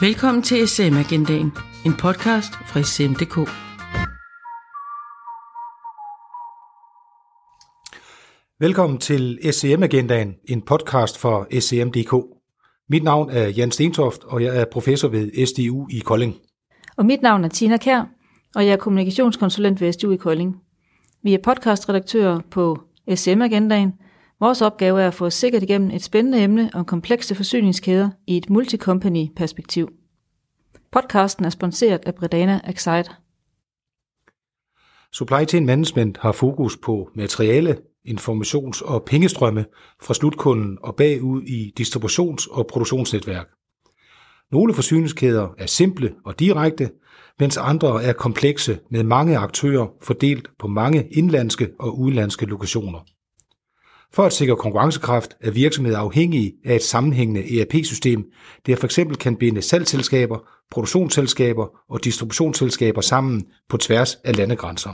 Velkommen til SCM Agendaen, en podcast fra SCM.dk. Velkommen til SCM Agendaen, en podcast fra SCM.dk. Mit navn er Jan Stentoft, og jeg er professor ved SDU i Kolding. Og mit navn er Tina Kær, og jeg er kommunikationskonsulent ved SDU i Kolding. Vi er podcastredaktører på SCM Agendaen. Vores opgave er at få os sikkert igennem et spændende emne om komplekse forsyningskæder i et multi-company-perspektiv. Podcasten er sponsoreret af Bredana Excite. Supply Chain Management har fokus på materiale, informations- og pengestrømme fra slutkunden og bagud i distributions- og produktionsnetværk. Nogle forsyningskæder er simple og direkte, mens andre er komplekse med mange aktører fordelt på mange indlandske og udenlandske lokationer. For at sikre konkurrencekraft er virksomheder afhængige af et sammenhængende ERP-system, der f.eks. kan binde salgsselskaber, produktionsselskaber og distributionsselskaber sammen på tværs af landegrænser.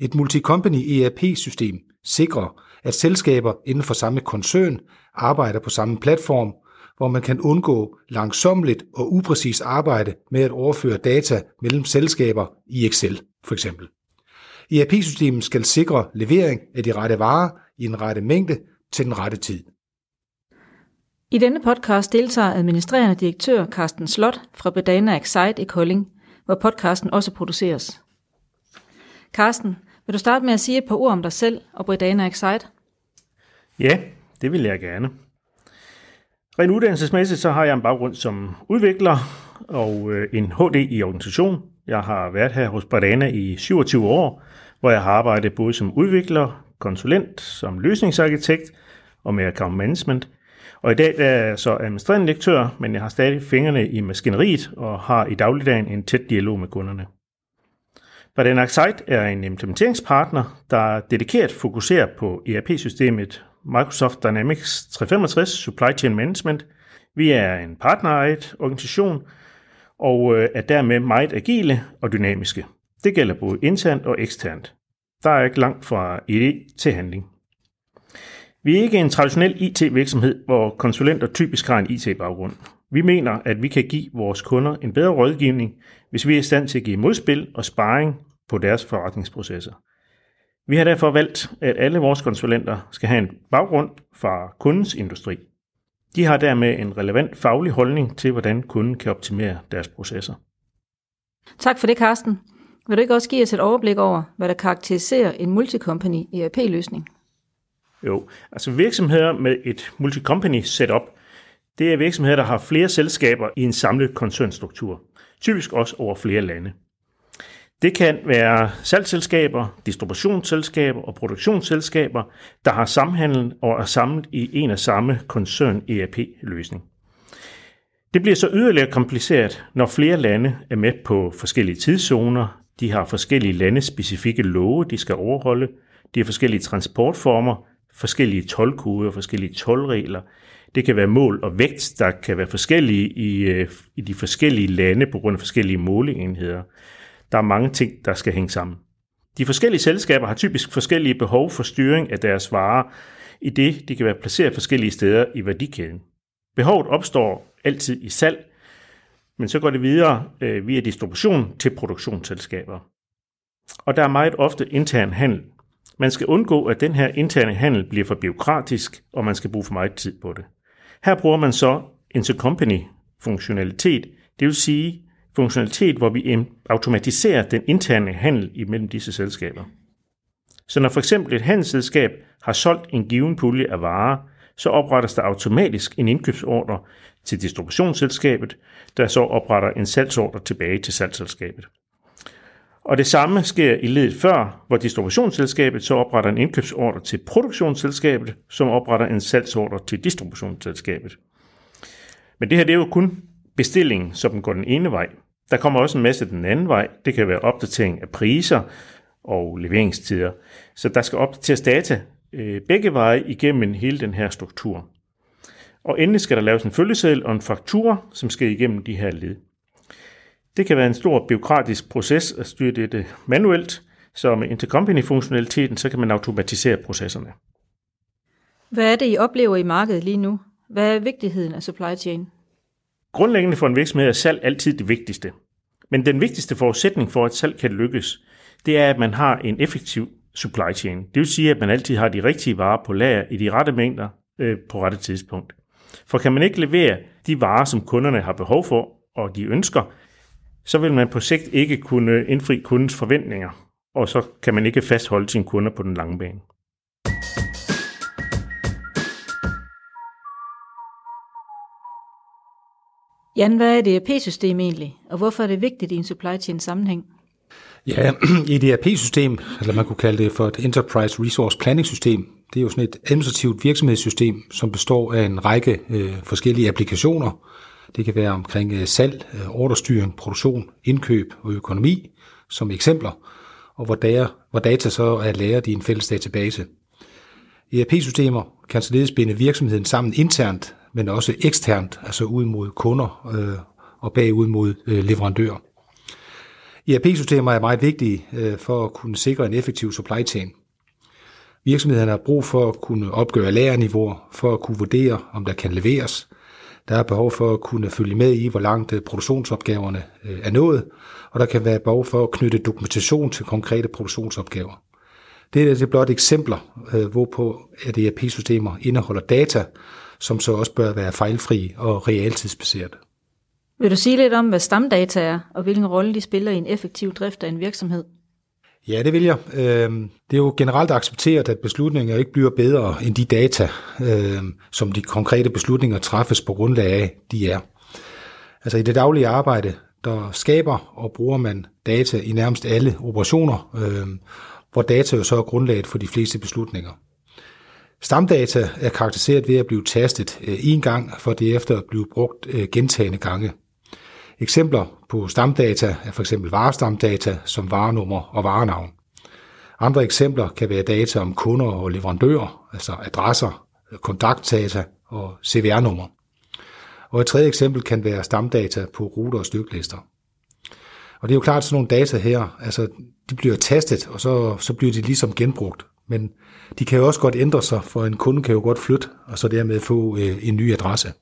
Et multi-company ERP-system sikrer, at selskaber inden for samme koncern arbejder på samme platform, hvor man kan undgå langsommeligt og upræcist arbejde med at overføre data mellem selskaber i Excel f.eks. ERP-systemet skal sikre levering af de rette varer i den rette mængde til den rette tid. I denne podcast deltager administrerende direktør Carsten Slot fra Badana Excite i Kolding, hvor podcasten også produceres. Carsten, vil du starte med at sige et par ord om dig selv og Bredana Excite? Ja, det vil jeg gerne. Rent uddannelsesmæssigt så har jeg en baggrund som udvikler og en HD i organisation. Jeg har været her hos Bredana i 27 år, hvor jeg har arbejdet både som udvikler, konsulent, som løsningsarkitekt og med account management. Og i dag er jeg så administrerende direktør, men jeg har stadig fingrene i maskineriet og har i dagligdagen en tæt dialog med kunderne. Badana Excite er en implementeringspartner, der dedikeret fokuserer på ERP-systemet Microsoft Dynamics 365 Supply Chain Management. Vi er en partnerejet organisation og er dermed meget agile og dynamiske. Det gælder både internt og eksternt. Der er ikke langt fra idé til handling. Vi er ikke en traditionel IT-virksomhed, hvor konsulenter typisk har en IT-baggrund. Vi mener, at vi kan give vores kunder en bedre rådgivning, hvis vi er i stand til at give modspil og sparring på deres forretningsprocesser. Vi har derfor valgt, at alle vores konsulenter skal have en baggrund fra kundens industri. De har dermed en relevant faglig holdning til, hvordan kunden kan optimere deres processer. Tak for det, Carsten. Vil du ikke også give os et overblik over, hvad der karakteriserer en multi-company ERP-løsning? Jo, altså virksomheder med et multi-company setup, det er virksomheder, der har flere selskaber i en samlet koncernstruktur, typisk også over flere lande. Det kan være salgsselskaber, distributionsselskaber og produktionsselskaber, der har samhandel og er samlet i en og samme koncern-ERP-løsning. Det bliver så yderligere kompliceret, når flere lande er med på forskellige tidszoner, de har forskellige landespecifikke love, de skal overholde, de har forskellige transportformer, forskellige toldkoder, forskellige toldregler. Det kan være mål og vægt, der kan være forskellige i de forskellige lande på grund af forskellige måleenheder. Der er mange ting, der skal hænge sammen. De forskellige selskaber har typisk forskellige behov for styring af deres varer, i det de kan være placeret forskellige steder i værdikæden. Behovet opstår altid i salg, men så går det videre via distribution til produktionsselskaber. Og der er meget ofte intern handel. Man skal undgå, at den her interne handel bliver for bureaukratisk, og man skal bruge for meget tid på det. Her bruger man så intercompany-funktionalitet, det vil sige funktionalitet, hvor vi automatiserer den interne handel imellem disse selskaber. Så når for eksempel et handelsselskab har solgt en given pulje af varer, så oprettes der automatisk en indkøbsordre til distributionsselskabet, der så opretter en salgsordre tilbage til salgsselskabet. Og det samme sker i ledet før, hvor distributionsselskabet så opretter en indkøbsordre til produktionsselskabet, som opretter en salgsordre til distributionsselskabet. Men det her det er jo kun bestillingen, så den går den ene vej. Der kommer også en masse den anden vej. Det kan være opdatering af priser og leveringstider. Så der skal opdateres data begge veje igennem hele den her struktur. Og endelig skal der laves en følgeseddel og en faktura, som skal igennem de her led. Det kan være en stor bureaukratisk proces at styre dette manuelt, så med intercompany-funktionaliteten, så kan man automatisere processerne. Hvad er det, I oplever i markedet lige nu? Hvad er vigtigheden af supply chain? Grundlæggende for en virksomhed er salg altid det vigtigste. Men den vigtigste forudsætning for, at salg kan lykkes, det er, at man har en effektiv supply chain. Det vil sige, at man altid har de rigtige varer på lager i de rette mængder på rette tidspunkt. For kan man ikke levere de varer, som kunderne har behov for og de ønsker, så vil man på sigt ikke kunne indfri kundens forventninger, og så kan man ikke fastholde sine kunder på den lange bane. Jan, hvad er et ERP-system egentlig, og hvorfor er det vigtigt i en supply chain sammenhæng? Ja, et ERP-system, eller man kunne kalde det for et Enterprise Resource Planning System, det er jo sådan et administrativt virksomhedssystem, som består af en række forskellige applikationer. Det kan være omkring salg, ordrestyring, produktion, indkøb og økonomi som eksempler, og hvor data så er lagret i en fælles database. ERP-systemer kan således binde virksomheden sammen internt, men også eksternt, altså ud mod kunder og bagud mod leverandører. ERP-systemer er meget vigtige for at kunne sikre en effektiv supply chain. Virksomhederne har brug for at kunne opgøre lagerniveauer, for at kunne vurdere, om der kan leveres. Der er behov for at kunne følge med i, hvor langt produktionsopgaverne er nået, og der kan være behov for at knytte dokumentation til konkrete produktionsopgaver. Det er blot eksempler, hvorpå at ERP-systemer indeholder data, som så også bør være fejlfri og realtidsbaseret. Vil du sige lidt om, hvad stamdata er, og hvilken rolle de spiller i en effektiv drift af en virksomhed? Ja, det vil jeg. Det er jo generelt accepteret, at beslutninger ikke bliver bedre end de data, som de konkrete beslutninger træffes på grundlag af, de er. Altså i det daglige arbejde, der skaber og bruger man data i nærmest alle operationer, hvor data jo så er grundlaget for de fleste beslutninger. Stamdata er karakteriseret ved at blive tastet én gang, for derefter at blive brugt gentagne gange. Eksempler på stamdata er f.eks. varestamdata som varenummer og varenavn. Andre eksempler kan være data om kunder og leverandører, altså adresser, kontaktdata og CVR-nummer. Og et tredje eksempel kan være stamdata på ruter og styklister. Og det er jo klart, at sådan nogle data her, altså de bliver tastet, og så bliver de ligesom genbrugt. Men de kan jo også godt ændre sig, for en kunde kan jo godt flytte, og så dermed få en ny adresse.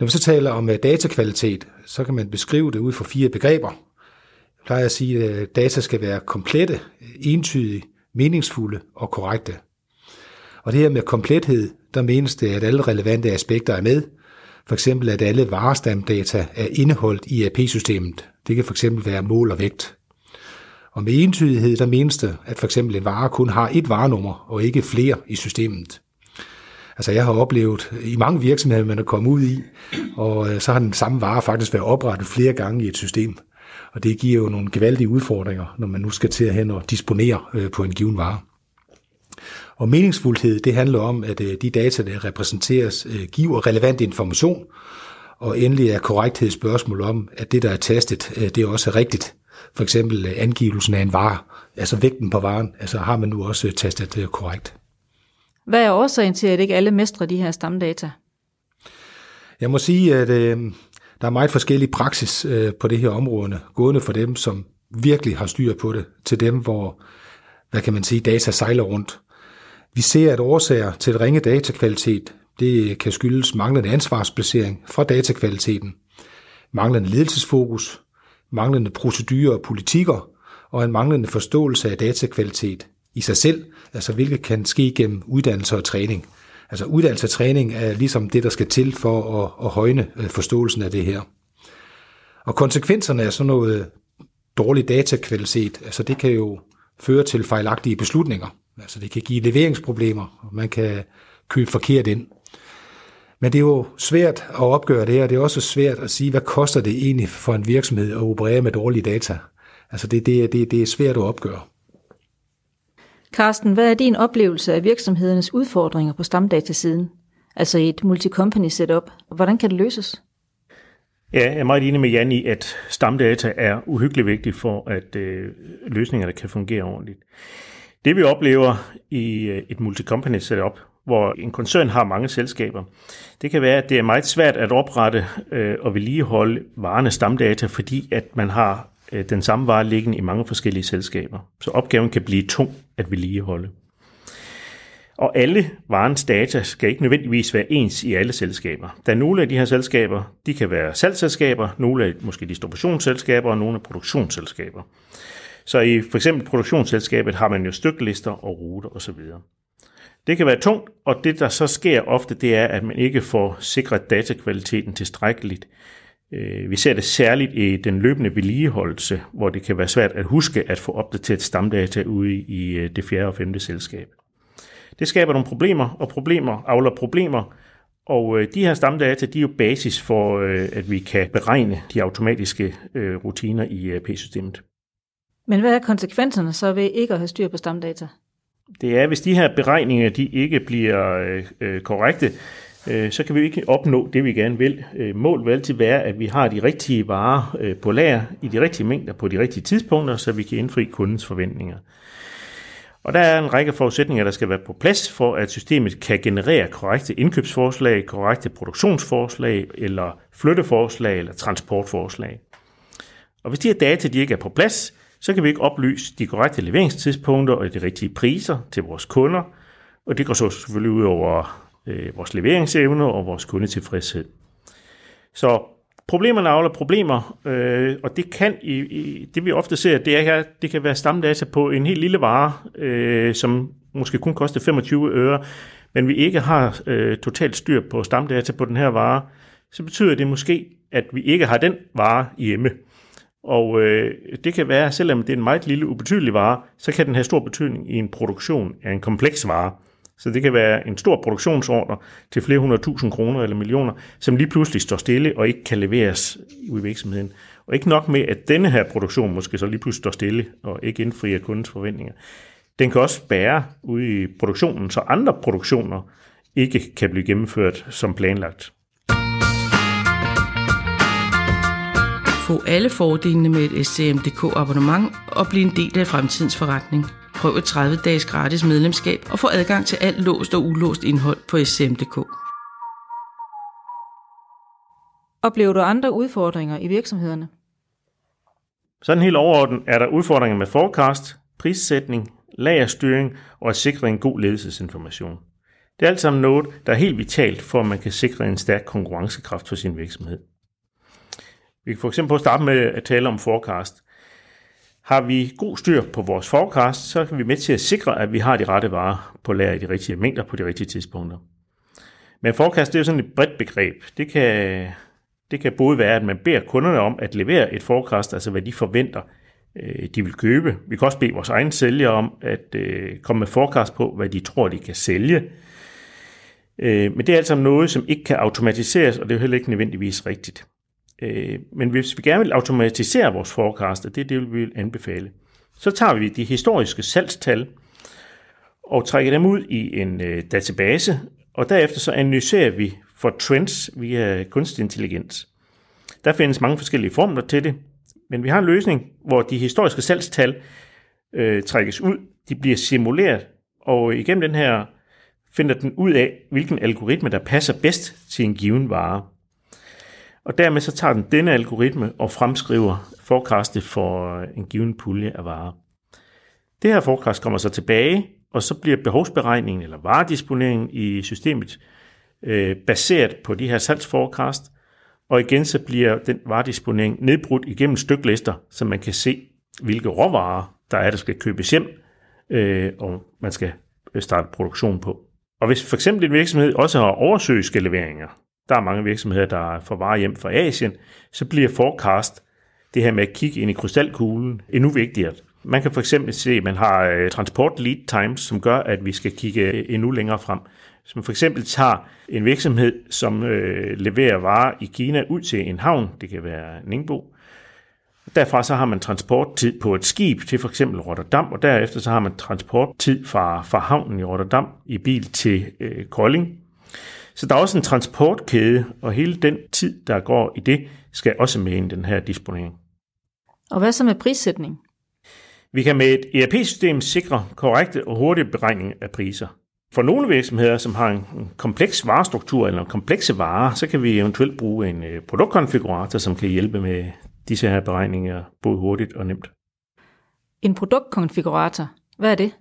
Når vi så taler om datakvalitet, så kan man beskrive det ud fra 4 begreber. Jeg plejer at sige, at data skal være komplette, entydige, meningsfulde og korrekte. Og det her med komplethed, der menes det, at alle relevante aspekter er med. For eksempel, at alle varestamdata er indeholdt i ERP-systemet. Det kan for eksempel være mål og vægt. Og med entydighed, der menes det, at for eksempel en vare kun har et varenummer og ikke flere i systemet. Altså jeg har oplevet i mange virksomheder, man er kommet ud i, og så har den samme vare faktisk været oprettet flere gange i et system. Og det giver jo nogle gevaldige udfordringer, når man nu skal til at hen og disponere på en given vare. Og meningsfuldhed, det handler om, at de data, der repræsenteres, giver relevant information. Og endelig er korrekthed et spørgsmål om, at det, der er tastet, det også er rigtigt. For eksempel angivelsen af en vare, altså vægten på varen, altså har man nu også tastet korrekt. Hvad er årsagen til, at ikke alle mestrer de her stamdata? Jeg må sige, at der er meget forskellig praksis på det her område, gående for dem, som virkelig har styr på det, til dem, hvor, hvad kan man sige, data sejler rundt. Vi ser, at årsager til et ringe datakvalitet, det kan skyldes manglende ansvarsplacering fra datakvaliteten, manglende ledelsesfokus, manglende procedurer og politikker, og en manglende forståelse af datakvalitet i sig selv, altså hvilket kan ske gennem uddannelse og træning. Altså uddannelse og træning er ligesom det, der skal til for at højne forståelsen af det her. Og konsekvenserne af sådan noget dårlig datakvalitet, altså det kan jo føre til fejlagtige beslutninger. Altså det kan give leveringsproblemer, og man kan købe forkert ind. Men det er jo svært at opgøre det her, og det er også svært at sige, hvad koster det egentlig for en virksomhed at operere med dårlige data? Altså det er svært at opgøre. Carsten, hvad er din oplevelse af virksomhedernes udfordringer på stamdatasiden? Altså i et multi-company setup, og hvordan kan det løses? Ja, jeg er meget enig med Jan i, at stamdata er uhyggeligt vigtigt for, at løsningerne kan fungere ordentligt. Det vi oplever i et multi-company setup, hvor en koncern har mange selskaber, det kan være, at det er meget svært at oprette og vedligeholde varernes stamdata, fordi at man har den samme vare liggende i mange forskellige selskaber. Så opgaven kan blive tung at vedligeholde. Og alle varens data skal ikke nødvendigvis være ens i alle selskaber. Da nogle af de her selskaber, de kan være salgsselskaber, nogle er måske distributionsselskaber, og nogle er produktionsselskaber. Så i for eksempel produktionsselskabet har man jo stykkelister og ruter osv. Det kan være tungt, og det der så sker ofte, det er, at man ikke får sikret datakvaliteten tilstrækkeligt. Vi ser det særligt i den løbende vedligeholdelse, hvor det kan være svært at huske at få opdateret stamdata ude i det fjerde og femte selskab. Det skaber nogle problemer, og problemer avler problemer, og de her stamdata, de er jo basis for, at vi kan beregne de automatiske rutiner i ERP-systemet. Men hvad er konsekvenserne så ved ikke at have styr på stamdata? Det er, hvis de her beregninger de ikke bliver korrekte, så kan vi ikke opnå det, vi gerne vil. Målet vil altid være, at vi har de rigtige varer på lager i de rigtige mængder på de rigtige tidspunkter, så vi kan indfri kundens forventninger. Og der er en række forudsætninger, der skal være på plads for, at systemet kan generere korrekte indkøbsforslag, korrekte produktionsforslag, eller flytteforslag eller transportforslag. Og hvis de her data de ikke er på plads, så kan vi ikke oplyse de korrekte leveringstidspunkter og de rigtige priser til vores kunder, og det går så selvfølgelig ud over vores leveringsevne og vores kundetilfredshed. Så problemerne avler problemer, og det kan det vi ofte ser, det er, at det kan være stamdata på en helt lille vare, som måske kun koster 25 øre, men vi ikke har totalt styr på stamdata på den her vare, så betyder det måske, at vi ikke har den vare hjemme. Og det kan være, selvom det er en meget lille, ubetydelig vare, så kan den have stor betydning i en produktion af en kompleks vare. Så det kan være en stor produktionsordre til flere 100.000 kroner eller millioner, som lige pludselig står stille og ikke kan leveres i virksomheden. Og ikke nok med, at denne her produktion måske så lige pludselig står stille og ikke indfrier kundens forventninger. Den kan også bære ude i produktionen, så andre produktioner ikke kan blive gennemført som planlagt. Få alle fordelene med et SCM.dk-abonnement og blive en del af fremtidens forretning. Prøv et 30-dages gratis medlemskab og få adgang til alt låst og ulåst indhold på SCM.dk. Oplever du andre udfordringer i virksomhederne? Sådan helt overordnet er der udfordringer med forecast, prissætning, lagerstyring og at sikre en god ledelsesinformation. Det er alt sammen noget, der er helt vitalt for, at man kan sikre en stærk konkurrencekraft for sin virksomhed. Vi kan for eksempel starte med at tale om forecast. Har vi god styr på vores forecast, så kan vi med til at sikre, at vi har de rette varer på lager i de rigtige mængder på de rigtige tidspunkter. Men forecast, det er jo sådan et bredt begreb. Det kan både være, at man beder kunderne om at levere et forecast, altså hvad de forventer, de vil købe. Vi kan også bede vores egne sælgere om at komme med forecast på, hvad de tror, de kan sælge. Men det er altså noget, som ikke kan automatiseres, og det er jo heller ikke nødvendigvis rigtigt. Men hvis vi gerne vil automatisere vores forecast, og det er det, vi vil anbefale, så tager vi de historiske salgstal og trækker dem ud i en database, og derefter så analyserer vi for trends via kunstig intelligens. Der findes mange forskellige formler til det, men vi har en løsning, hvor de historiske salgstal trækkes ud, de bliver simuleret, og igennem den her finder den ud af, hvilken algoritme, der passer bedst til en given vare. Og dermed så tager den denne algoritme og fremskriver forecastet for en given pulje af varer. Det her forecast kommer så tilbage, og så bliver behovsberegningen eller varedisponeringen i systemet baseret på de her salgsforecast, og igen så bliver den varedisponering nedbrudt igennem styklister, så man kan se, hvilke råvarer der skal købes hjem, og man skal starte produktion på. Og hvis for eksempel en virksomhed også har oversøiske leveringer, der er mange virksomheder, der får varer hjem fra Asien, så bliver forecast, det her med at kigge ind i krystalkuglen, endnu vigtigere. Man kan for eksempel se, at man har transport lead times, som gør, at vi skal kigge endnu længere frem. Så man for eksempel tager en virksomhed, som leverer varer i Kina ud til en havn, det kan være Ningbo. Derfra så har man transporttid på et skib til for eksempel Rotterdam, og derefter så har man transporttid fra havnen i Rotterdam i bil til Kolding. Så der er også en transportkæde, og hele den tid, der går i det, skal også med ind i den her disponering. Og hvad så med prissætning? Vi kan med et ERP-system sikre korrekte og hurtige beregning af priser. For nogle virksomheder, som har en kompleks varestruktur eller komplekse varer, så kan vi eventuelt bruge en produktkonfigurator, som kan hjælpe med disse her beregninger både hurtigt og nemt. En produktkonfigurator, hvad er det?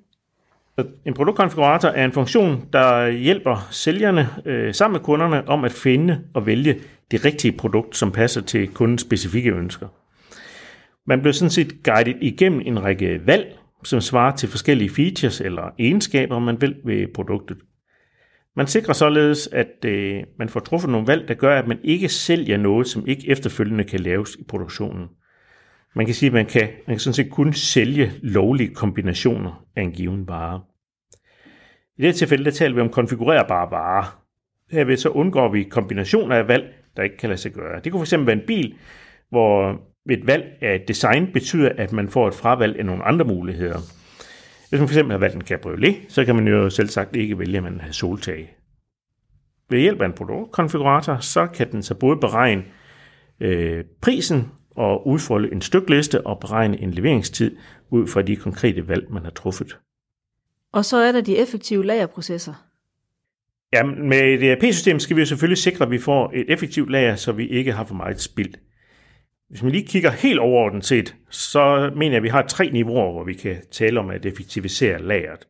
En produktkonfigurator er en funktion, der hjælper sælgerne sammen med kunderne om at finde og vælge det rigtige produkt, som passer til kundens specifikke ønsker. Man bliver sådan set guidet igennem en række valg, som svarer til forskellige features eller egenskaber, man vil ved produktet. Man sikrer således, at man får truffet nogle valg, der gør, at man ikke sælger noget, som ikke efterfølgende kan laves i produktionen. Man kan sige, at man kan sådan set kun sælge lovlige kombinationer af en given vare. I det her tilfælde, der taler vi om konfigurerbare varer. Herved så undgår vi kombinationer af valg, der ikke kan lade sig gøre. Det kunne fx være en bil, hvor et valg af et design betyder, at man får et fravalg af nogle andre muligheder. Hvis man fx har valgt en cabriolet, så kan man jo selv sagt ikke vælge, at man har soltag. Ved hjælp af en produktkonfigurator, så kan den så både beregne prisen og udfolde en stykliste og beregne en leveringstid ud fra de konkrete valg, man har truffet. Og så er der de effektive lagerprocesser. Ja, med et ERP-system skal vi jo selvfølgelig sikre, at vi får et effektivt lager, så vi ikke har for meget spild. Hvis man lige kigger helt overordnet set, så mener jeg, at vi har 3 niveauer, hvor vi kan tale om at effektivisere lageret.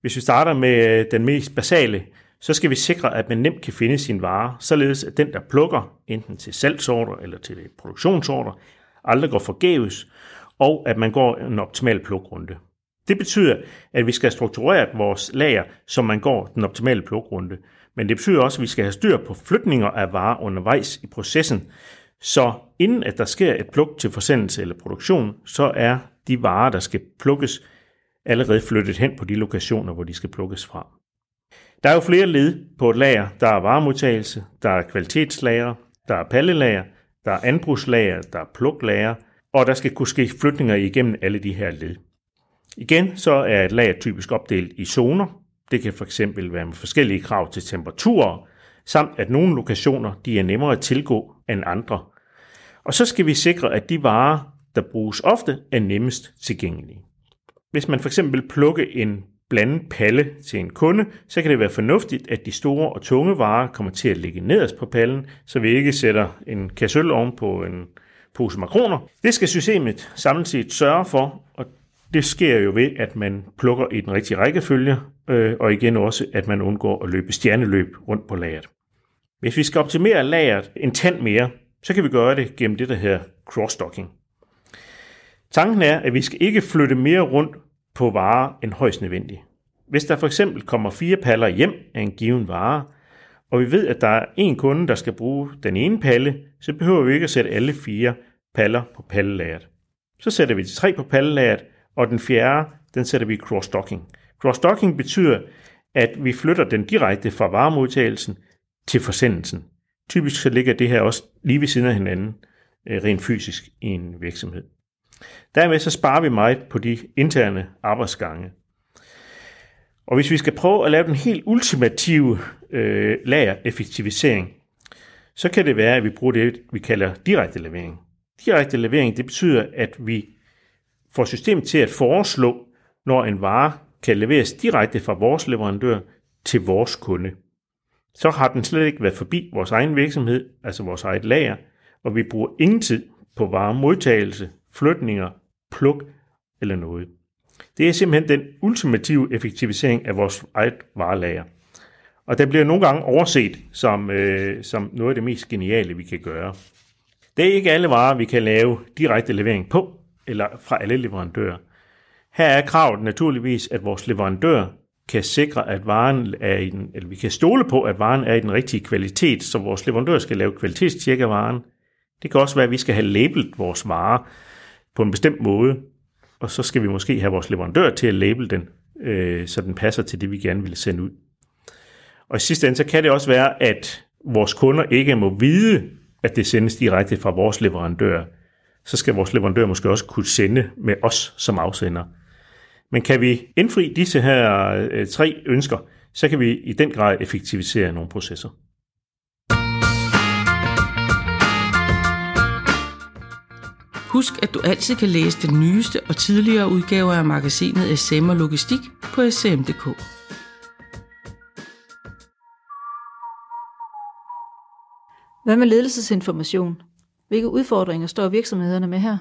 Hvis vi starter med den mest basale, så skal vi sikre, at man nemt kan finde sine varer, således at den, der plukker, enten til salgsorder eller til produktionsorder, aldrig går forgæves, og at man går en optimal plukrunde. Det betyder, at vi skal strukturere vores lager, så man går den optimale plukrunde. Men det betyder også, at vi skal have styr på flytninger af varer undervejs i processen, så inden at der sker et pluk til forsendelse eller produktion, så er de varer, der skal plukkes, allerede flyttet hen på de lokationer, hvor de skal plukkes fra. Der er jo flere led på et lager. Der er varemodtagelse, der er kvalitetslager, der er pallelager, der er anbrugslager, der er pluklager, og der skal kunne ske flytninger igennem alle de her led. Igen så er et lager typisk opdelt i zoner. Det kan fx være med forskellige krav til temperaturer, samt at nogle lokationer de er nemmere at tilgå end andre. Og så skal vi sikre, at de varer, der bruges ofte, er nemmest tilgængelige. Hvis man fx vil plukke en blandet palle til en kunde, så kan det være fornuftigt, at de store og tunge varer kommer til at ligge nederst på pallen, så vi ikke sætter en kassøl oven på en pose makroner. Det skal systemet samlet set sørge for, og det sker jo ved, at man plukker i den rigtige rækkefølge, og igen også, at man undgår at løbe stjerneløb rundt på lageret. Hvis vi skal optimere lageret en tand mere, så kan vi gøre det gennem det, der hedder cross-docking. Tanken er, at vi skal ikke flytte mere rundt på varer end højst nødvendigt. Hvis der for eksempel kommer 4 paller hjem af en given vare, og vi ved, at der er en kunde, der skal bruge den ene palle, så behøver vi ikke at sætte alle 4 paller på pallelageret. Så sætter vi de 3 på pallelageret, og den fjerde, den sætter vi i cross-docking. Cross-docking betyder, at vi flytter den direkte fra varemodtagelsen til forsendelsen. Typisk så ligger det her også lige ved siden af hinanden, rent fysisk i en virksomhed. Dermed så sparer vi meget på de interne arbejdsgange. Og hvis vi skal prøve at lave den helt ultimative lagereffektivisering, så kan det være, at vi bruger det, vi kalder direkte levering. Direkte levering, det betyder, at vi får systemet til at foreslå, når en vare kan leveres direkte fra vores leverandør til vores kunde. Så har den slet ikke været forbi vores egen virksomhed, altså vores eget lager, og vi bruger ingen tid på varemodtagelse, flytninger, pluk eller noget. Det er simpelthen den ultimative effektivisering af vores eget varelager. Og den bliver nogle gange overset som noget af det mest geniale, vi kan gøre. Det er ikke alle varer, vi kan lave direkte levering på, eller fra alle leverandører. Her er kravet naturligvis, at vores leverandør kan sikre, at varen er vi kan stole på, at varen er i den rigtige kvalitet, så vores leverandør skal lave kvalitetstjek af varen. Det kan også være, at vi skal have labelt vores varer på en bestemt måde, og så skal vi måske have vores leverandør til at label den, så den passer til det, vi gerne vil sende ud. Og i sidste ende, så kan det også være, at vores kunder ikke må vide, at det sendes direkte fra vores leverandør. Så skal vores leverandør måske også kunne sende med os som afsender. Men kan vi indfri disse her 3 ønsker, så kan vi i den grad effektivisere nogle processer. Husk, at du altid kan læse den nyeste og tidligere udgaver af magasinet SCM og Logistik på SCM.dk. Hvad med ledelsesinformation? Hvilke udfordringer står virksomhederne med her?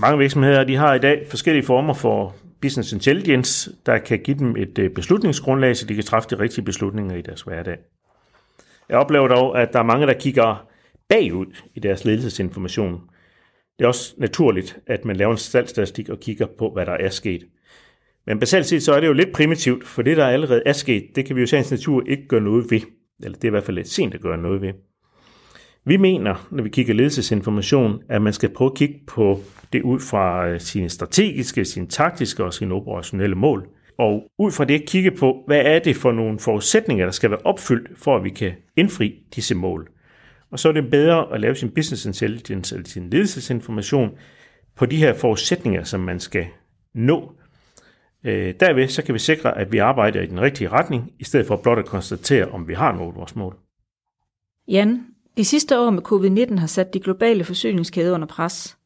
Mange virksomheder de har i dag forskellige former for business intelligence, der kan give dem et beslutningsgrundlag, så de kan træffe de rigtige beslutninger i deres hverdag. Jeg oplever dog, at der er mange, der kigger bagud i deres ledelsesinformation. Det er også naturligt, at man laver en salgsstatistik og kigger på, hvad der er sket. Men basalt set, så er det jo lidt primitivt, for det, der allerede er sket, det kan vi jo i sagens natur ikke gøre noget ved. Eller det er i hvert fald lidt sent at gøre noget ved. Vi mener, når vi kigger ledelsesinformation, at man skal prøve at kigge på det ud fra sine strategiske, sine taktiske og sine operationelle mål. Og ud fra det kigge på, hvad er det for nogle forudsætninger, der skal være opfyldt, for at vi kan indfri disse mål. Og så er det bedre at lave sin business intelligence eller sin ledelsesinformation på de her forudsætninger, som man skal nå. Derved så kan vi sikre, at vi arbejder i den rigtige retning, i stedet for blot at konstatere, om vi har nået vores mål. Jan, de sidste år med covid-19 har sat de globale forsyningskæder under pres.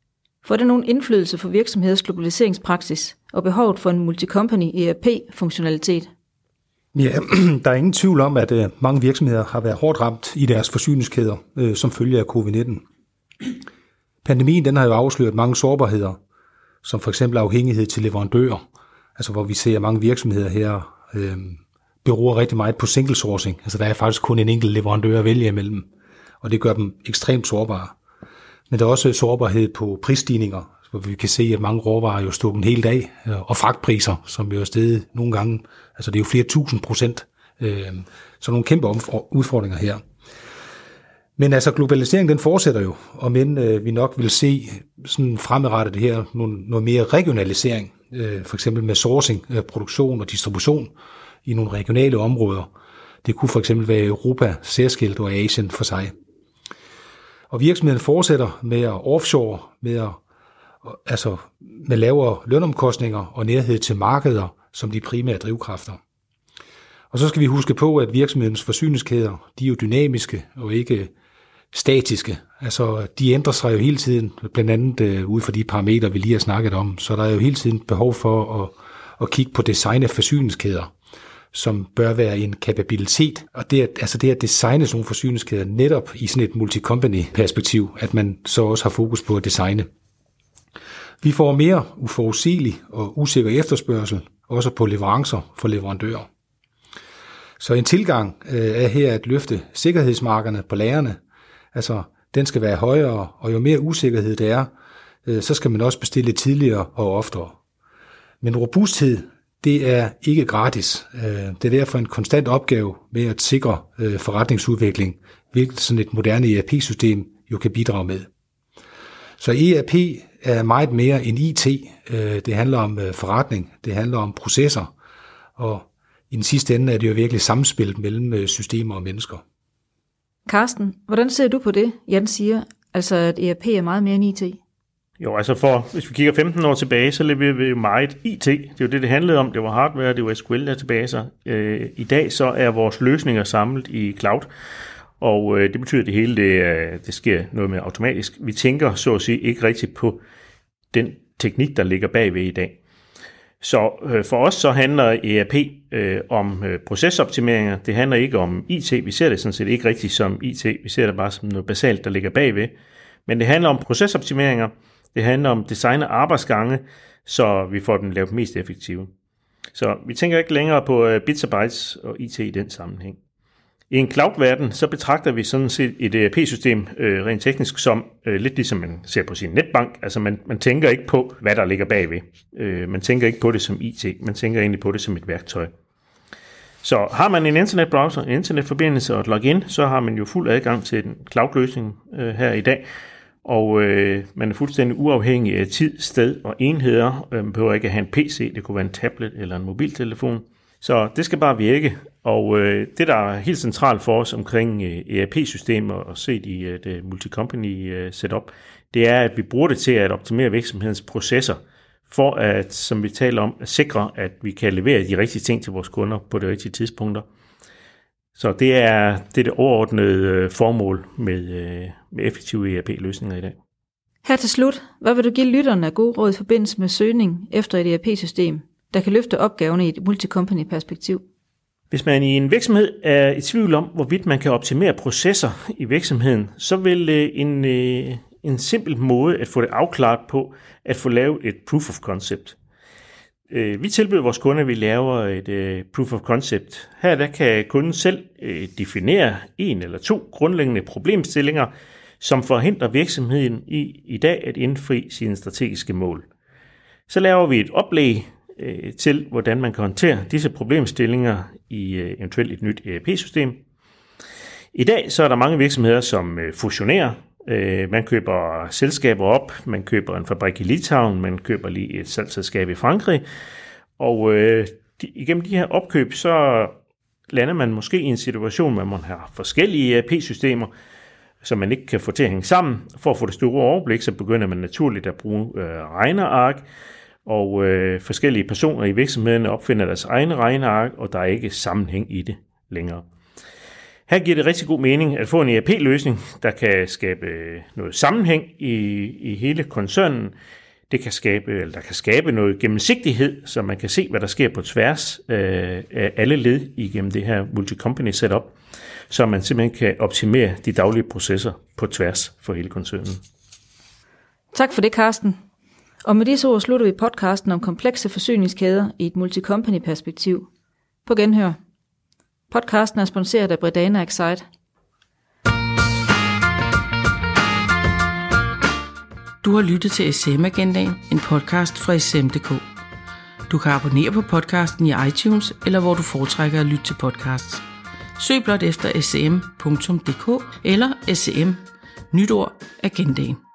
Får det nogen indflydelse for virksomheders globaliseringspraksis og behovet for en multi-company ERP-funktionalitet? Ja, der er ingen tvivl om, at mange virksomheder har været hårdt ramt i deres forsyningskæder som følge af covid-19. Pandemien den har jo afsløret mange sårbarheder, som for eksempel afhængighed til leverandører, altså hvor vi ser, at mange virksomheder her beror rigtig meget på single sourcing. Altså der er faktisk kun en enkelt leverandør at vælge imellem, og det gør dem ekstremt sårbare. Men der er også sårbarhed på prisstigninger, hvor vi kan se, at mange råvarer jo stod en hel dag, og fragtpriser, som jo er steget nogle gange. Altså det er jo flere 1000%. Så nogle kæmpe udfordringer her. Men altså globaliseringen den fortsætter jo, og men vi nok vil se sådan fremadrettet det her noget mere regionalisering, for eksempel med sourcing, produktion og distribution i nogle regionale områder. Det kunne for eksempel være Europa særskilt og Asien for sig. Og virksomheden fortsætter med at offshore, med lavere lønomkostninger og nærhed til markeder som de primære drivkræfter. Og så skal vi huske på, at virksomhedens forsyningskæder, de er jo dynamiske og ikke statiske. Altså, de ændrer sig jo hele tiden, blandt andet ud fra de parametre, vi lige har snakket om. Så der er jo hele tiden behov for at kigge på design af forsyningskæder, som bør være en kapabilitet. Og det at designe sådan nogle forsyningskæder netop i sådan et multi-company-perspektiv, at man så også har fokus på at designe. Vi får mere uforudsigelig og usikker efterspørgsel, også på leverancer for leverandører. Så en tilgang er her at løfte sikkerhedsmarkerne på lagrene. Altså, den skal være højere, og jo mere usikkerhed det er, så skal man også bestille tidligere og oftere. Men robusthed, det er ikke gratis. Det er derfor en konstant opgave med at sikre forretningsudvikling, hvilket sådan et moderne ERP-system jo kan bidrage med. Så ERP er meget mere end IT. Det handler om forretning, det handler om processer, og i den sidste ende er det jo virkelig samspil mellem systemer og mennesker. Carsten, hvordan ser du på det, Jan siger, altså at ERP er meget mere end IT? Jo, altså hvis vi kigger 15 år tilbage, så leverede vi meget IT. Det er jo det handlede om. Det var hardware, det var SQL-databaser. I dag så er vores løsninger samlet i cloud, og det betyder, at det hele det sker noget mere automatisk. Vi tænker så at sige ikke rigtigt på den teknik, der ligger bagved i dag. Så for os så handler ERP om procesoptimeringer. Det handler ikke om IT. Vi ser det sådan set ikke rigtigt som IT. Vi ser det bare som noget basalt, der ligger bagved. Men det handler om procesoptimeringer. Det handler om design af arbejdsgange, så vi får dem lavet mest effektive. Så vi tænker ikke længere på bits og bytes og IT i den sammenhæng. I en cloud-verden, så betragter vi sådan set et ERP-system rent teknisk som lidt ligesom man ser på sin netbank. Altså man tænker ikke på, hvad der ligger bagved. Man tænker ikke på det som IT. Man tænker egentlig på det som et værktøj. Så har man en internetbrowser, en internetforbindelse og et login, så har man jo fuld adgang til den cloud-løsning her i dag. Og man er fuldstændig uafhængig af tid, sted og enheder. Man behøver ikke at have en PC, det kunne være en tablet eller en mobiltelefon. Så det skal bare virke. Og det, der er helt centralt for os omkring ERP-systemer og set i et multi-company-setup, det er, at vi bruger det til at optimere virksomhedens processer, for at, som vi taler om, at sikre, at vi kan levere de rigtige ting til vores kunder på de rigtige tidspunkter. Så det er det overordnede formål med effektive ERP-løsninger i dag. Her til slut, hvad vil du give lytterne af gode råd i forbindelse med søgning efter et ERP-system, der kan løfte opgaverne i et multi-company-perspektiv? Hvis man i en virksomhed er i tvivl om, hvorvidt man kan optimere processer i virksomheden, så vil en simpel måde at få det afklaret på, at få lavet et proof of concept. Vi tilbyder vores kunder, at vi laver et proof of concept. Her der kan kunden selv definere en eller to grundlæggende problemstillinger, som forhindrer virksomheden i dag at indfri sine strategiske mål. Så laver vi et oplæg til, hvordan man kan håndtere disse problemstillinger i eventuelt et nyt ERP-system. I dag så er der mange virksomheder, som fusionerer. Man køber selskaber op, man køber en fabrik i Litauen, man køber lige et salgsselskab i Frankrig. Og igennem de her opkøb, så lander man måske i en situation, hvor man har forskellige ERP-systemer, som man ikke kan få til at hænge sammen. For at få det store overblik, så begynder man naturligt at bruge regneark, og forskellige personer i virksomheden opfinder deres egne regneark, og der er ikke sammenhæng i det længere. Her giver det rigtig god mening at få en ERP-løsning, der kan skabe noget sammenhæng i hele koncernen. Der kan skabe noget gennemsigtighed, så man kan se, hvad der sker på tværs af alle led igennem det her multi-company setup, så man simpelthen kan optimere de daglige processer på tværs for hele koncernen. Tak for det, Carsten. Og med disse ord slutter vi podcasten om komplekse forsyningskæder i et multi-company-perspektiv. På genhør. Podcasten er sponsoreret af Bredana Excite. Du har lyttet til SCM-agendaen, en podcast fra SCM.dk. Du kan abonnere på podcasten i iTunes, eller hvor du foretrækker at lytte til podcasts. Søg blot efter scm.dk eller SCM, nyt ord, agendaen.